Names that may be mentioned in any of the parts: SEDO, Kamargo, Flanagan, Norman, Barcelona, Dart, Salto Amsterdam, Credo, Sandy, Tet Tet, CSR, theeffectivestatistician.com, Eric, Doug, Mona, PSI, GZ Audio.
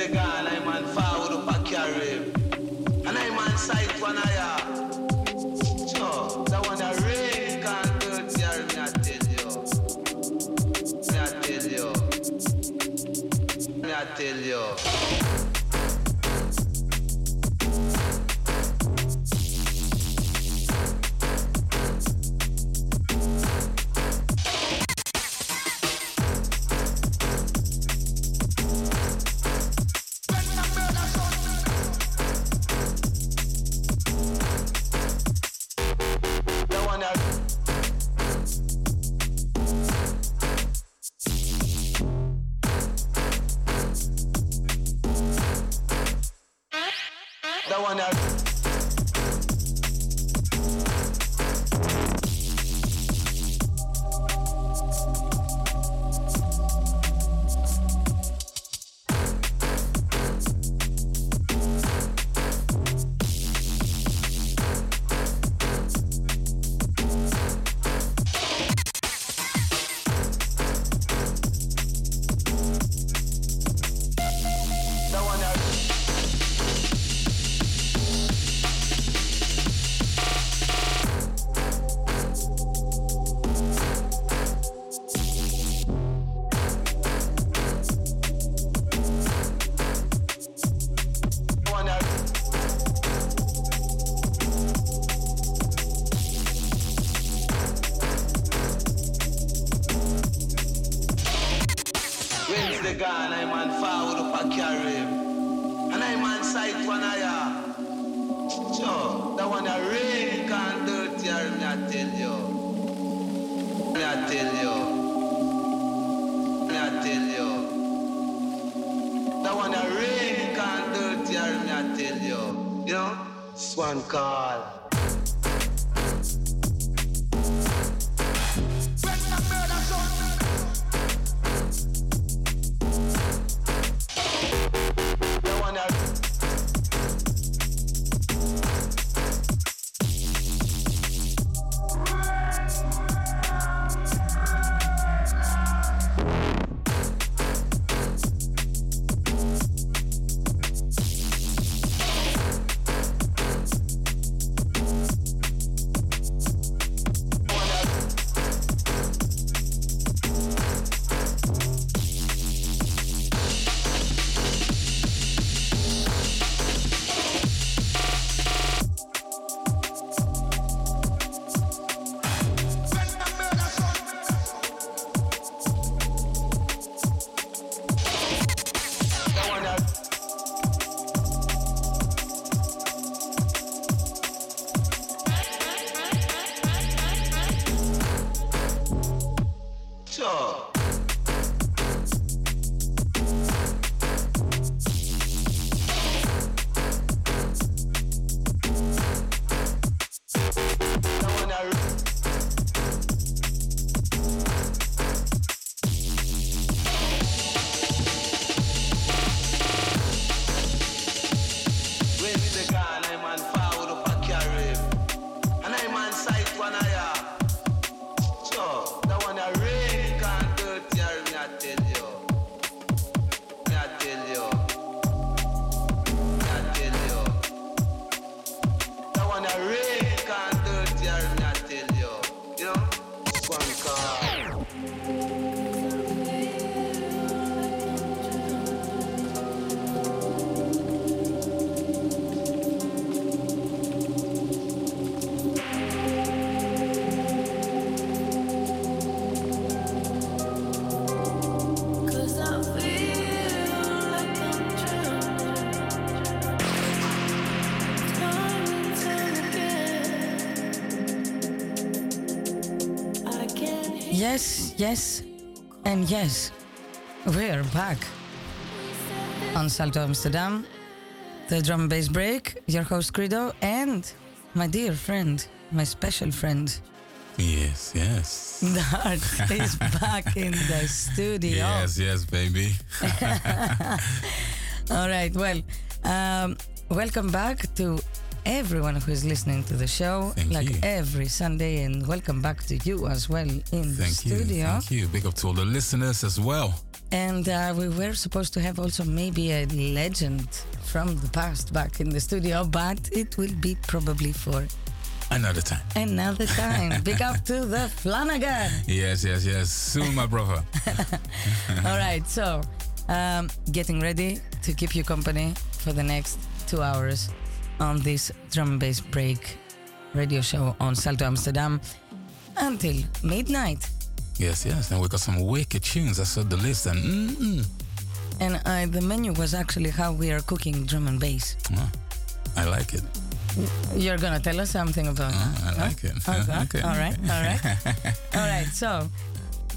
the gun, I'm on fire with a carry. And I'm on site one eye. So, that one I really can't do it here, me I tell you. Me I tell you. Me I tell you. Yes, yes, and yes. We're back on Salto Amsterdam. The drum and bass break. Your host Credo and my dear friend, my special friend. Yes, yes. Dart is back in the studio. Yes, yes, baby. All right. Well, welcome back to everyone who is listening to the show. Thank like you. Every Sunday, and welcome back to you as well in the studio. Thank you. Big up to all the listeners as well. And we were supposed to have also maybe a legend from the past back in the studio, but it will be probably for another time. Another time. Big up to the Flanagan. Yes, yes, yes. Soon, my brother. All right. So, getting ready to keep you company for the next 2 hours on this drum and bass break radio show on Salto Amsterdam until midnight. Yes, yes. And we got some wicked tunes. I saw the list and And the menu was actually how we are cooking drum and bass. Oh, I like it. You're going to tell us something about that? I like it. Okay. Okay. All right, all right. All right, so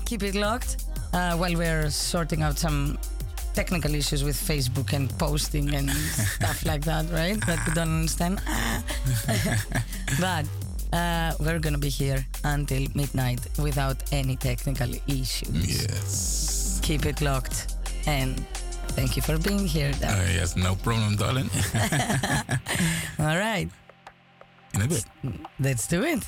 keep it locked while we're sorting out some technical issues with Facebook and posting and stuff like that, right? That we don't understand. But we're going to be here until midnight without any technical issues. Yes. Keep it locked. And thank you for being here, Doug. Yes, no problem, darling. All right. In a bit. Let's do it.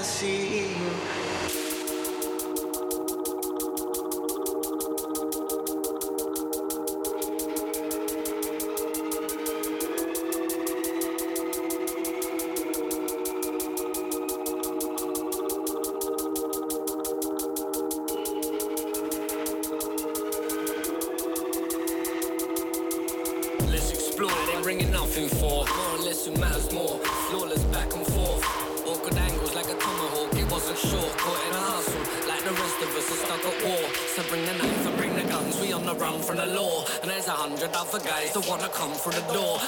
I see you.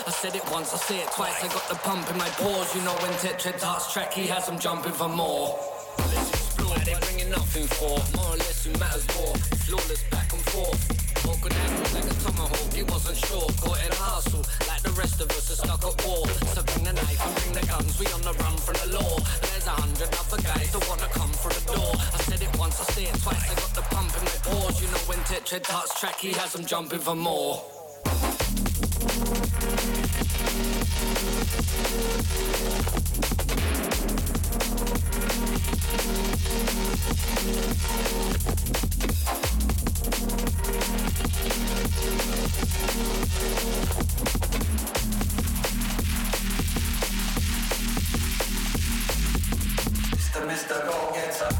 I say it twice, I got the pump in my pores. You know when Tet Tet Dart's track, he has them jumping for more. Let's explore, they're bringing nothing for. More or less who matters more, flawless back and forth. More good angles like a tomahawk, he wasn't sure. Caught in a hustle, like the rest of us are stuck at war. So bring the knife and bring the guns, we on the run from the law. There's 100 other guys that wanna come through the door. I said it once, I say it twice, I got the pump in my pores. You know when Tet Tet Dart's track, he has them jumping for more. Mr. Gold gets up.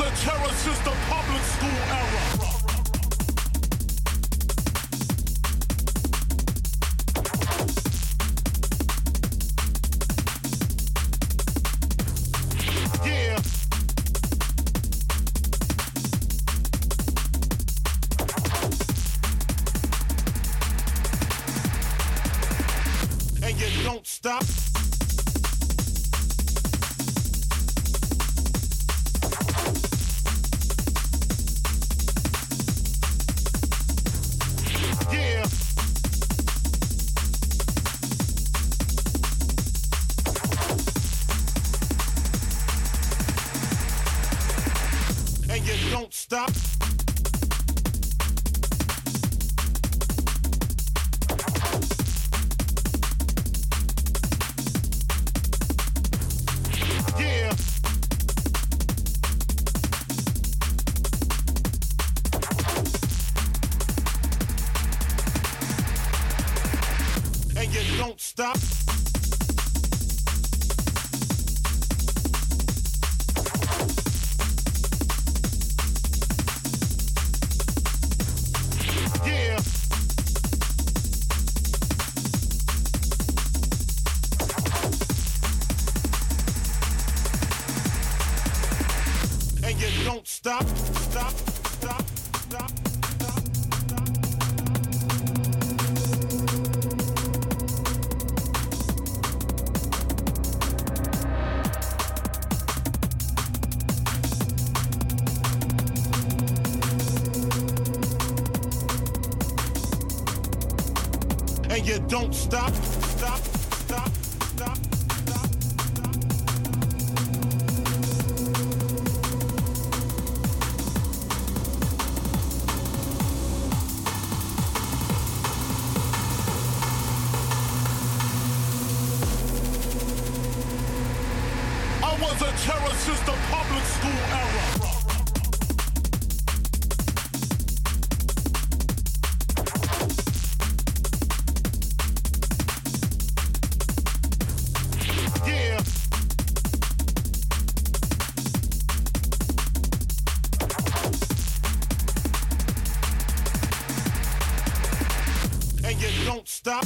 the terror since the public school era. Stop. Yeah. And you don't stop. Stop. Yeah. And you don't stop, stop, stop, stop. You don't stop, stop, stop, stop, stop, stop. I was a terror since the public school era. Stop.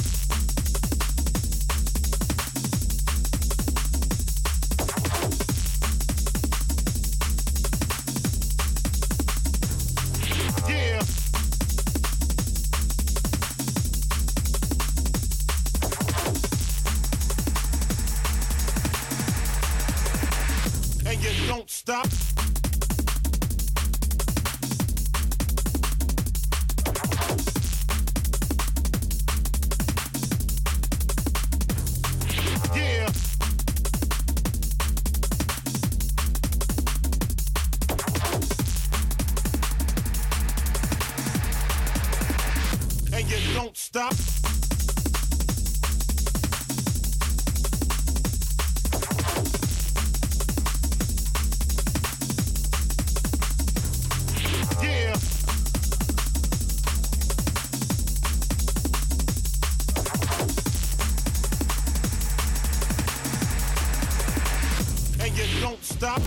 Yeah. And you don't stop. Stop. Yeah. And you don't stop.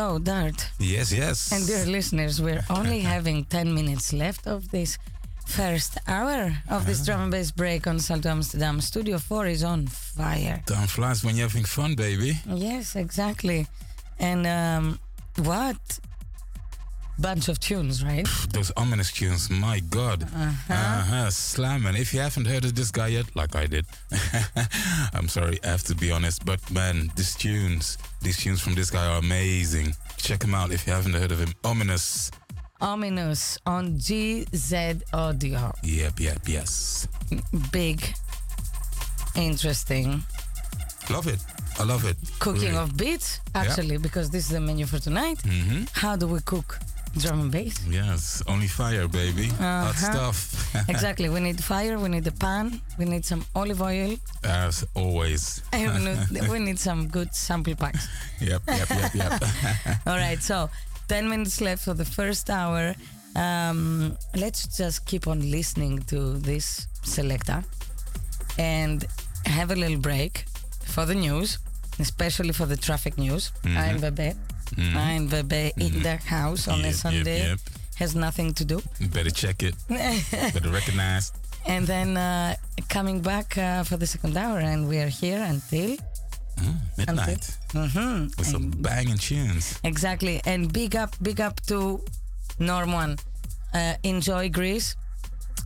So, Dart. Yes, yes. And dear listeners, we're only having 10 minutes left of this first hour of this drum and bass break on Salto Amsterdam. Studio 4 is on fire. Time flies when you're having fun, baby. Yes, exactly. And what bunch of tunes, right? Those ominous tunes, my God. Slamming. If you haven't heard of this guy yet, like I did, I'm sorry, I have to be honest, but man, these tunes from this guy are amazing. Check him out if you haven't heard of him. Ominous on GZ Audio. Yep, yes. Big, interesting. Love it. I love it. Cooking really. Of beats, actually, yeah. Because this is the menu for tonight. Mm-hmm. How do we cook drum and bass? Yes, only fire, baby. Hot stuff. Exactly. We need fire. We need a pan. We need some olive oil. As always. We need some good sample packs. Yep. All right. So, 10 minutes left for the first hour. Let's just keep on listening to this selector and have a little break for the news, especially for the traffic news. Mm-hmm. I'm Bebe. And the bear in their house on a Sunday has nothing to do. You better check it. Better recognize. And then coming back for the second hour, and we are here until midnight. With some banging tunes. Exactly. And big up to Norman. Enjoy Greece.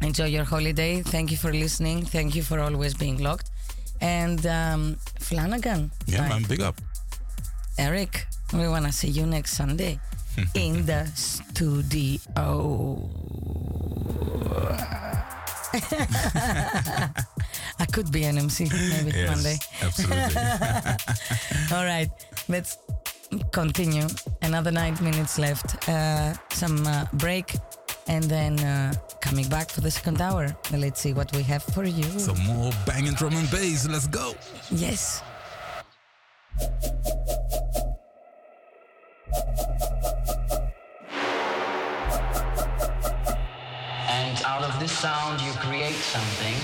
Enjoy your holiday. Thank you for listening. Thank you for always being locked. And Flanagan. Yeah, right. Man, big up. Eric, we want to see you next Sunday in the studio. I could be an MC maybe Monday. Absolutely. All right, let's continue. Another 9 minutes left. Some break. And then coming back for the second hour. Let's see what we have for you. Some more banging drum and bass. Let's go. Yes. And out of this sound, you create something.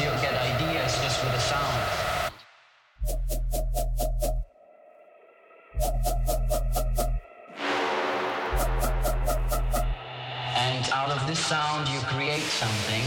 You get ideas just with the sound. And out of this sound you create something.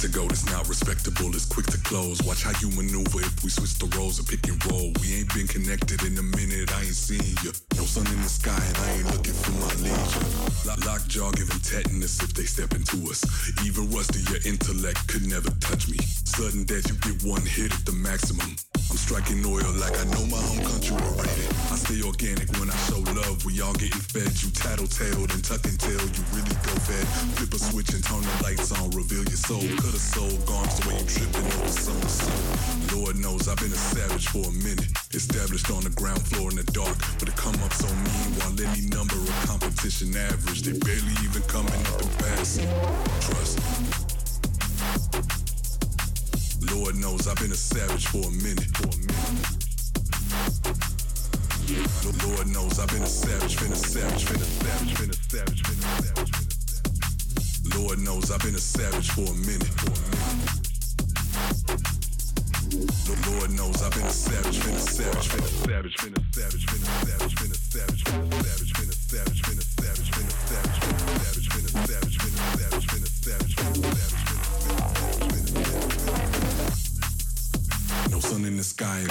to go that's not respectable is quick to close. Watch how you maneuver if we switch the roles and pick and roll. We ain't been connected in a minute, I ain't seen ya. No sun in the sky and I ain't looking for my leisure. Lockjaw giving tetanus if they step into us. Even rusty, your intellect could never touch me. Sudden death, you get one hit at the maximum. I'm striking oil like I know my home country already. I stay organic when I show love. We all getting fed. You tattletailed and tuck and tail. You really go fed. Flip a switch and turn the lights on. Reveal your soul. Cut a soul. Garms the way you tripping over someone's soul. Lord knows I've been a savage for a minute. Established on the ground floor in the dark. But the come up's on me while any number of competition average. They barely even coming up and passing. Trust. Lord knows I've been a savage for a minute. Lord knows I've been a savage, been a savage, been a savage, been a savage, been a savage. Lord knows I've been a savage for a minute. Lord knows I've been a savage, been a savage, been a savage, been a savage, been a savage, been a savage, been a savage, been a savage, been a savage, been a savage, been a savage, been a savage, been a savage, been a savage, been a savage. No sun in the sky.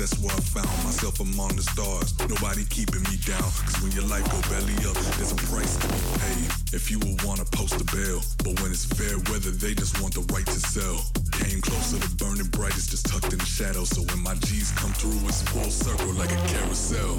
That's where I found myself among the stars. Nobody keeping me down, cause when your life go belly up, there's a price to be paid. If you would wanna post a bail, but when it's fair weather, they just want the right to sell. Came closer to burning bright, it's just tucked in the shadow. So when my G's come through, it's full circle like a carousel.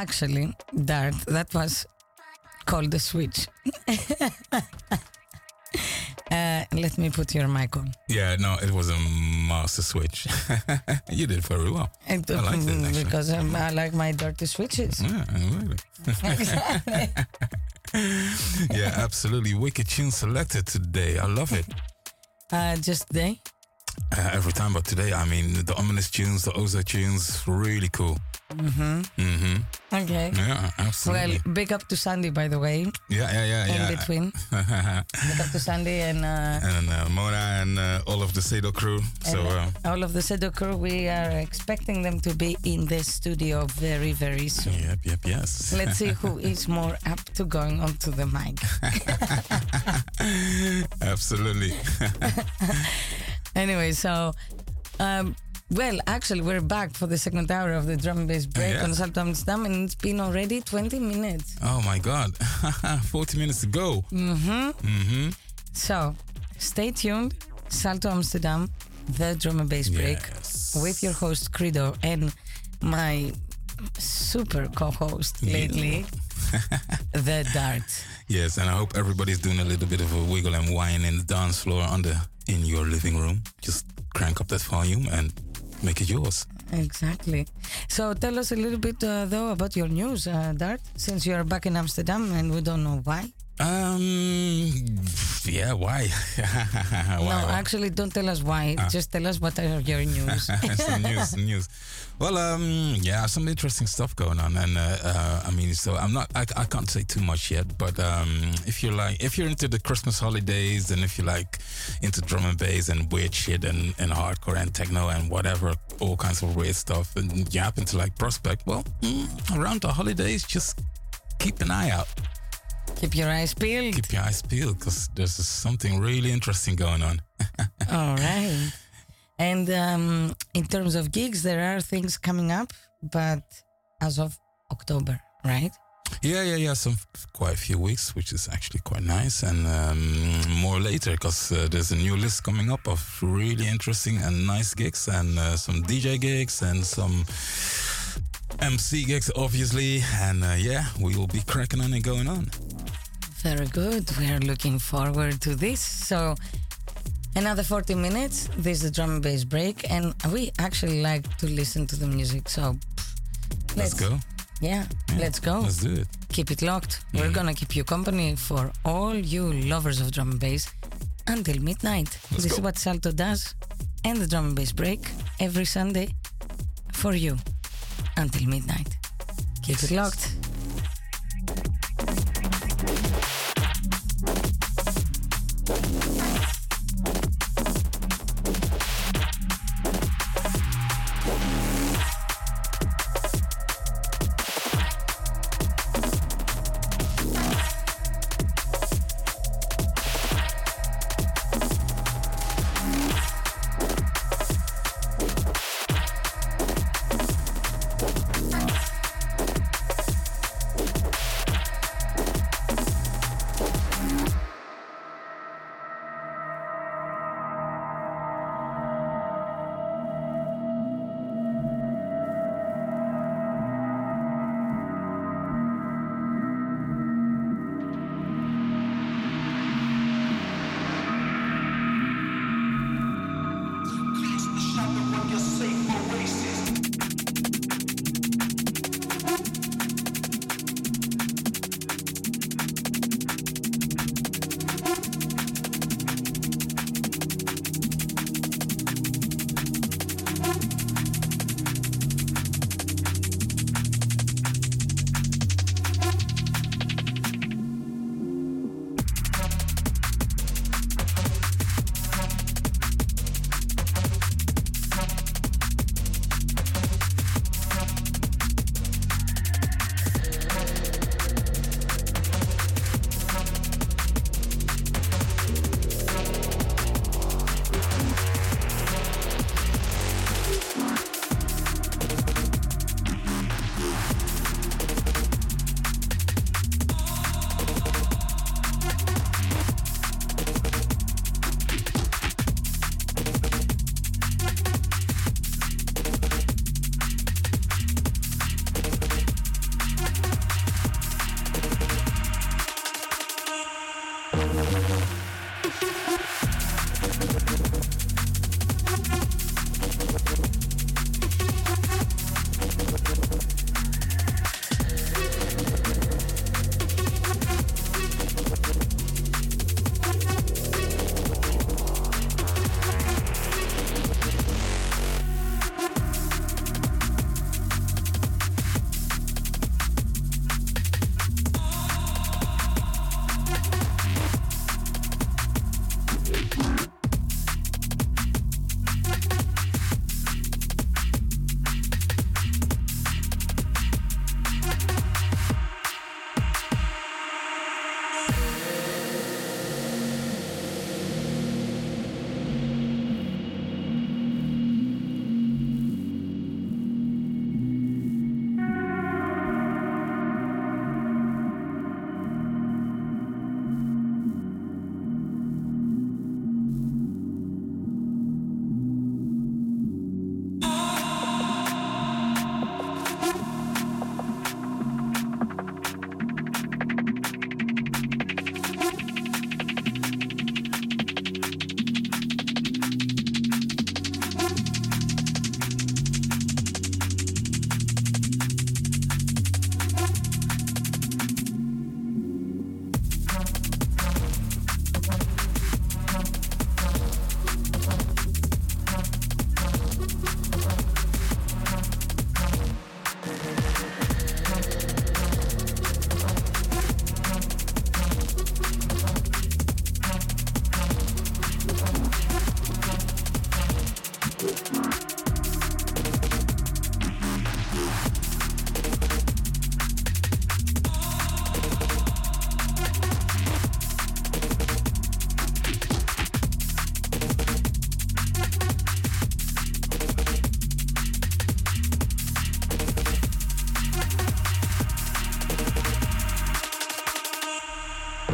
Actually, Dart, that was called the switch. Let me put your mic on. Yeah, no, it was a master switch. You did very well. I like that, actually. Because I like my dirty switches. Yeah, exactly. Yeah, absolutely. Wicked tune selected today. I love it. Just today? Every time, but today, I mean, the ominous tunes, the Ozo tunes, really cool. Mm-hmm. Mm-hmm. Okay. Yeah, absolutely. Well, big up to Sandy, by the way. Yeah. In between. Big up to Sandy and Mona and all of the SEDO crew. All of the SEDO crew, we are expecting them to be in the studio very, very soon. Yep, yes. Let's see who is more up to going onto the mic. Absolutely. Anyway, so... well, actually, we're back for the second hour of the drum and bass break on Salto Amsterdam, and it's been already 20 minutes. Oh, my God. 40 minutes to go. So, stay tuned. Salto Amsterdam, the drum and bass break with your host, Credo, and my super co-host lately, the Dart. Yes, and I hope everybody's doing a little bit of a wiggle and whine in the dance floor in your living room. Just crank up that volume and... make it yours. Exactly. So tell us a little bit, though, about your news, Dart, since you are back in Amsterdam and we don't know why. Yeah, why? Why? Actually, don't tell us why. Just tell us what are your news. Some news. Well, yeah, some interesting stuff going on, and I mean, so I can't say too much yet. But if you're into the Christmas holidays, and if you like into drum and bass and weird shit and hardcore and techno and whatever, all kinds of weird stuff, and you happen to like Prospect, well, around the holidays, just keep an eye out. Keep your eyes peeled. Keep your eyes peeled, because there's something really interesting going on. All right. And in terms of gigs, there are things coming up, but as of October, right? Yeah. Some quite a few weeks, which is actually quite nice. And more later, because there's a new list coming up of really interesting and nice gigs, and some DJ gigs and some... MC gigs, obviously, and we will be cracking on and going on. Very good. We are looking forward to this. So, another 40 minutes. This is the drum and bass break, and we actually like to listen to the music. So, let's go. Yeah, let's go. Let's do it. Keep it locked. Mm-hmm. We're gonna keep you company for all you lovers of drum and bass until midnight. This is what Salto does, and the drum and bass break every Sunday for you. Until midnight. Keep it locked.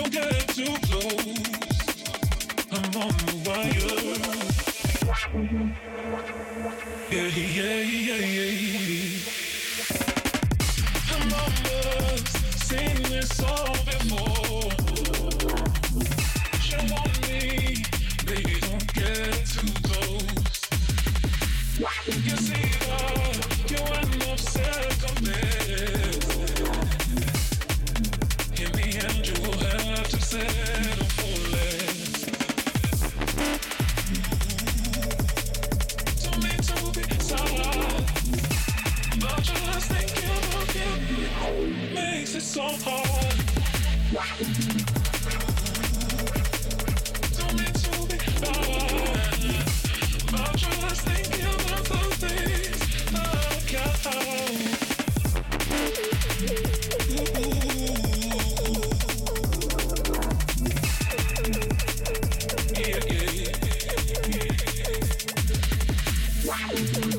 Don't get too close. I'm on the wire. Yeah, yeah, yeah, yeah. I'm on the seen this song before. You want me, baby? Don't get too close. You see that you end up circumventing. Hear me, and you will have to settle for less. Makes it so hard. Don't mean to be bad, but just thinking about the things I got. Yeah, yeah, yeah, yeah. Thank you.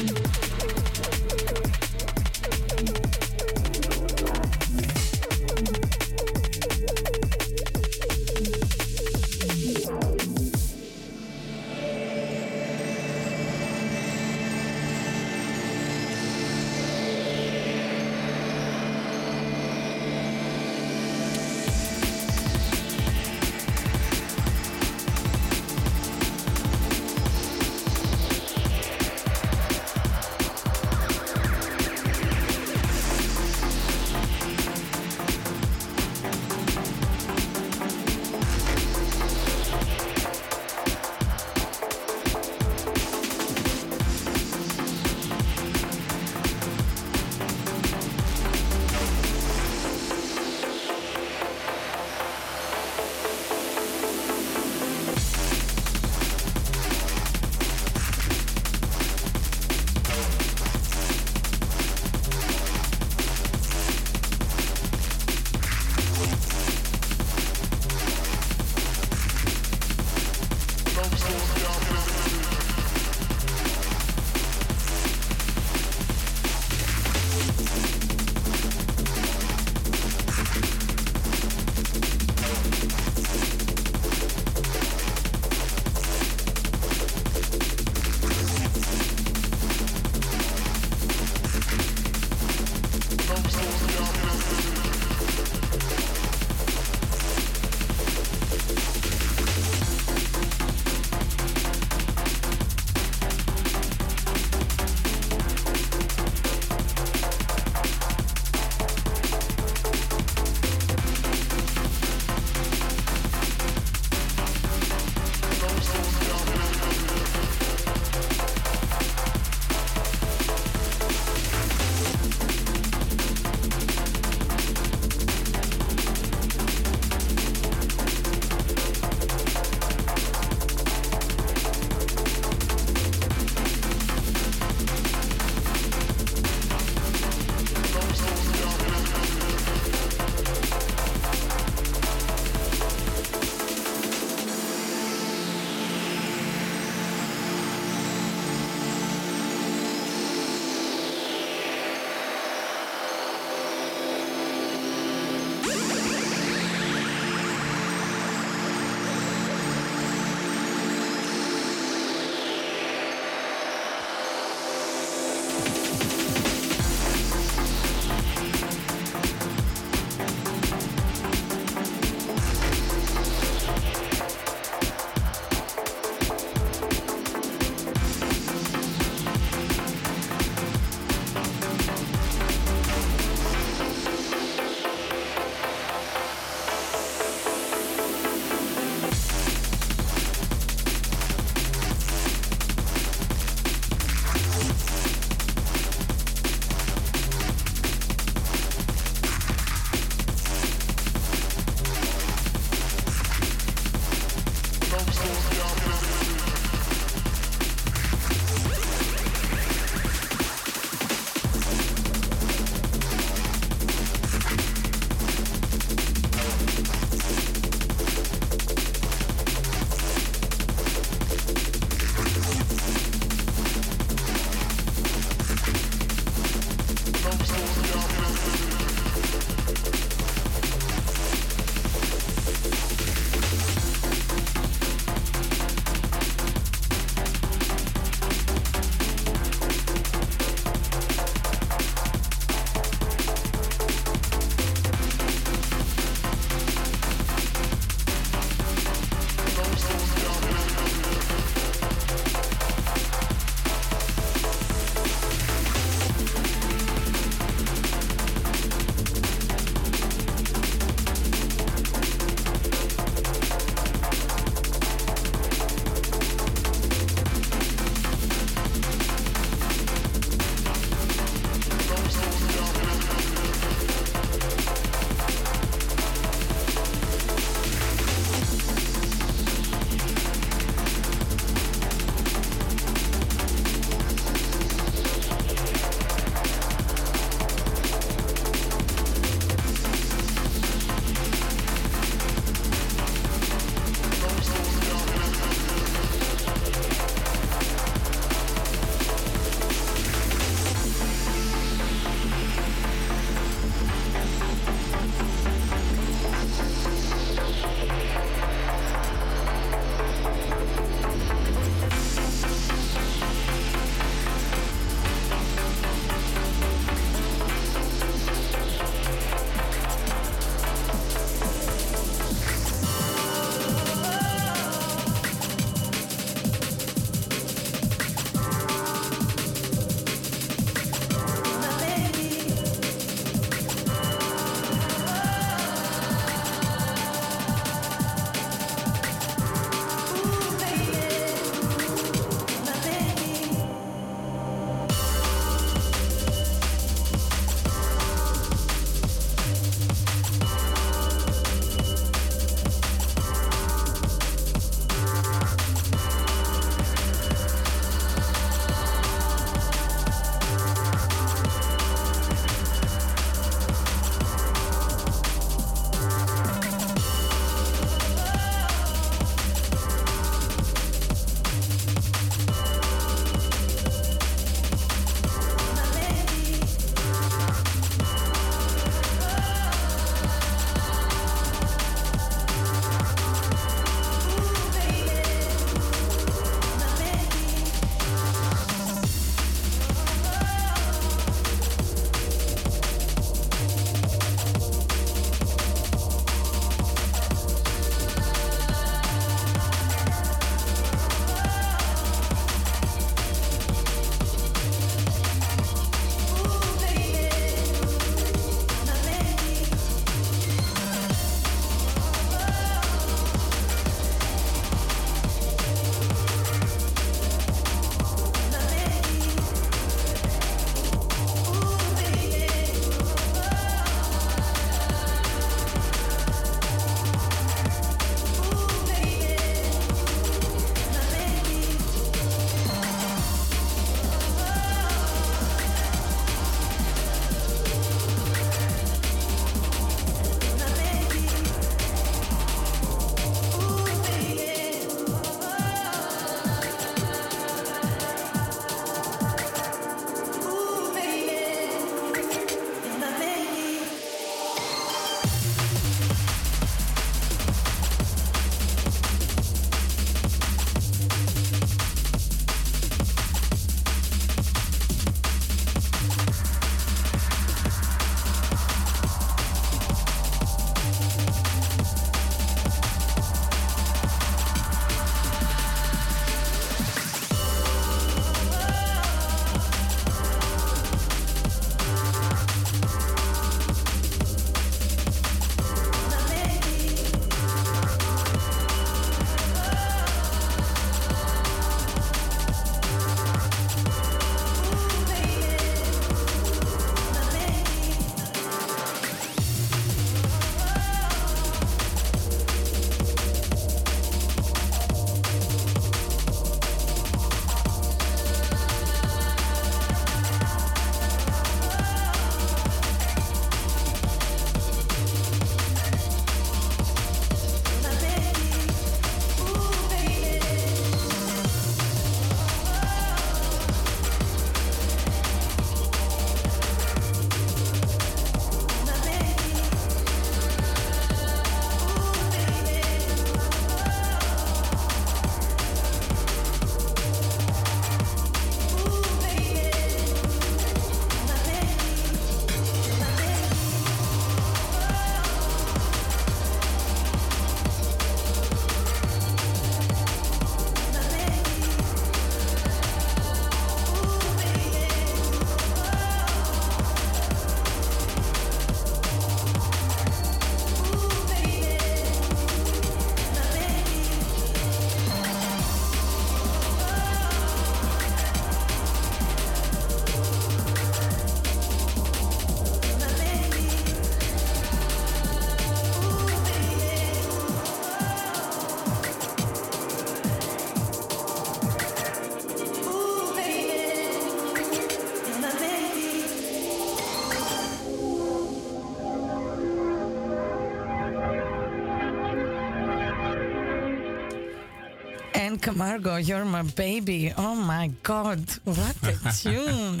En Kamargo, you're my baby. Oh my god, what a tune.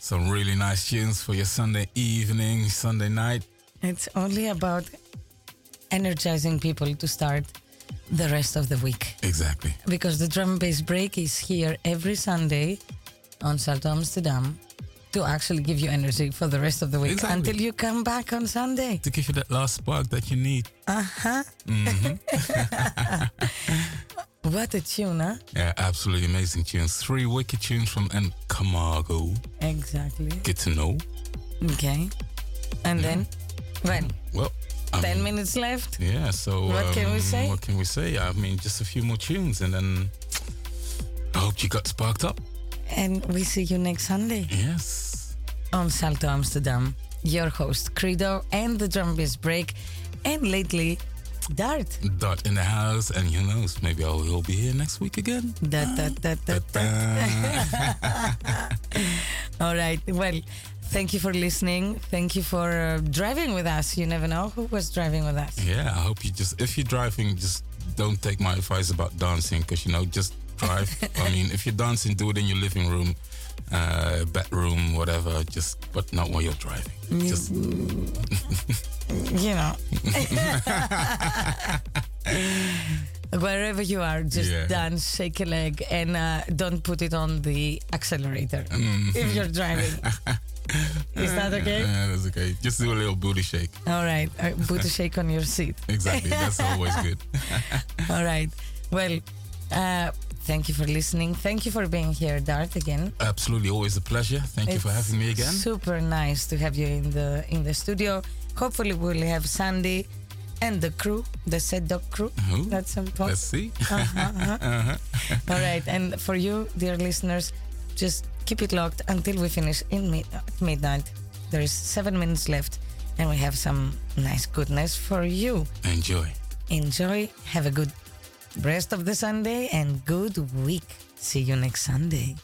Some really nice tunes for your Sunday evening, Sunday night. It's only about energizing people to start the rest of the week. Exactly. Because the drum and bass break is here every Sunday on Salto Amsterdam to actually give you energy for the rest of the week. Exactly. Until you come back on Sunday. To give you that last spark that you need. Uh-huh. Mm-hmm. What a tune, huh? Yeah, absolutely amazing tunes. 3 wicked tunes from Kamargo. Exactly. Get to know. Okay. And then? When? Well, 10 minutes left. Yeah, so... What can we say? What can we say? I mean, just a few more tunes and then... I hope you got sparked up. And we see you next Sunday. Yes. On Salto Amsterdam. Your host, Credo, and the drum bass break. And lately... Dart. Dart in the house, and who knows, maybe he'll be here next week again. All right, well, thank you for listening. Thank you for driving with us. You never know who was driving with us. Yeah, I hope you just, if you're driving, just don't take my advice about dancing, because, you know, just drive. I mean, if you're dancing, do it in your living room, bedroom, whatever, just, but not while you're driving. Just... You know. Wherever you are, just dance, shake a leg, and don't put it on the accelerator if you're driving. Is that okay? Yeah, that's okay. Just do a little booty shake. All right. Booty shake on your seat. Exactly. That's always good. All right. Well, thank you for listening. Thank you for being here, Dart, again. Absolutely. Always a pleasure. Thank you for having me again. Super nice to have you in the studio. Hopefully we'll have Sandy and the crew, the SEDO crew. Ooh, at some point. Let's see. All right. And for you, dear listeners, just keep it locked until we finish at midnight. There is 7 minutes left, and we have some nice goodness for you. Enjoy. Have a good rest of the Sunday and good week. See you next Sunday.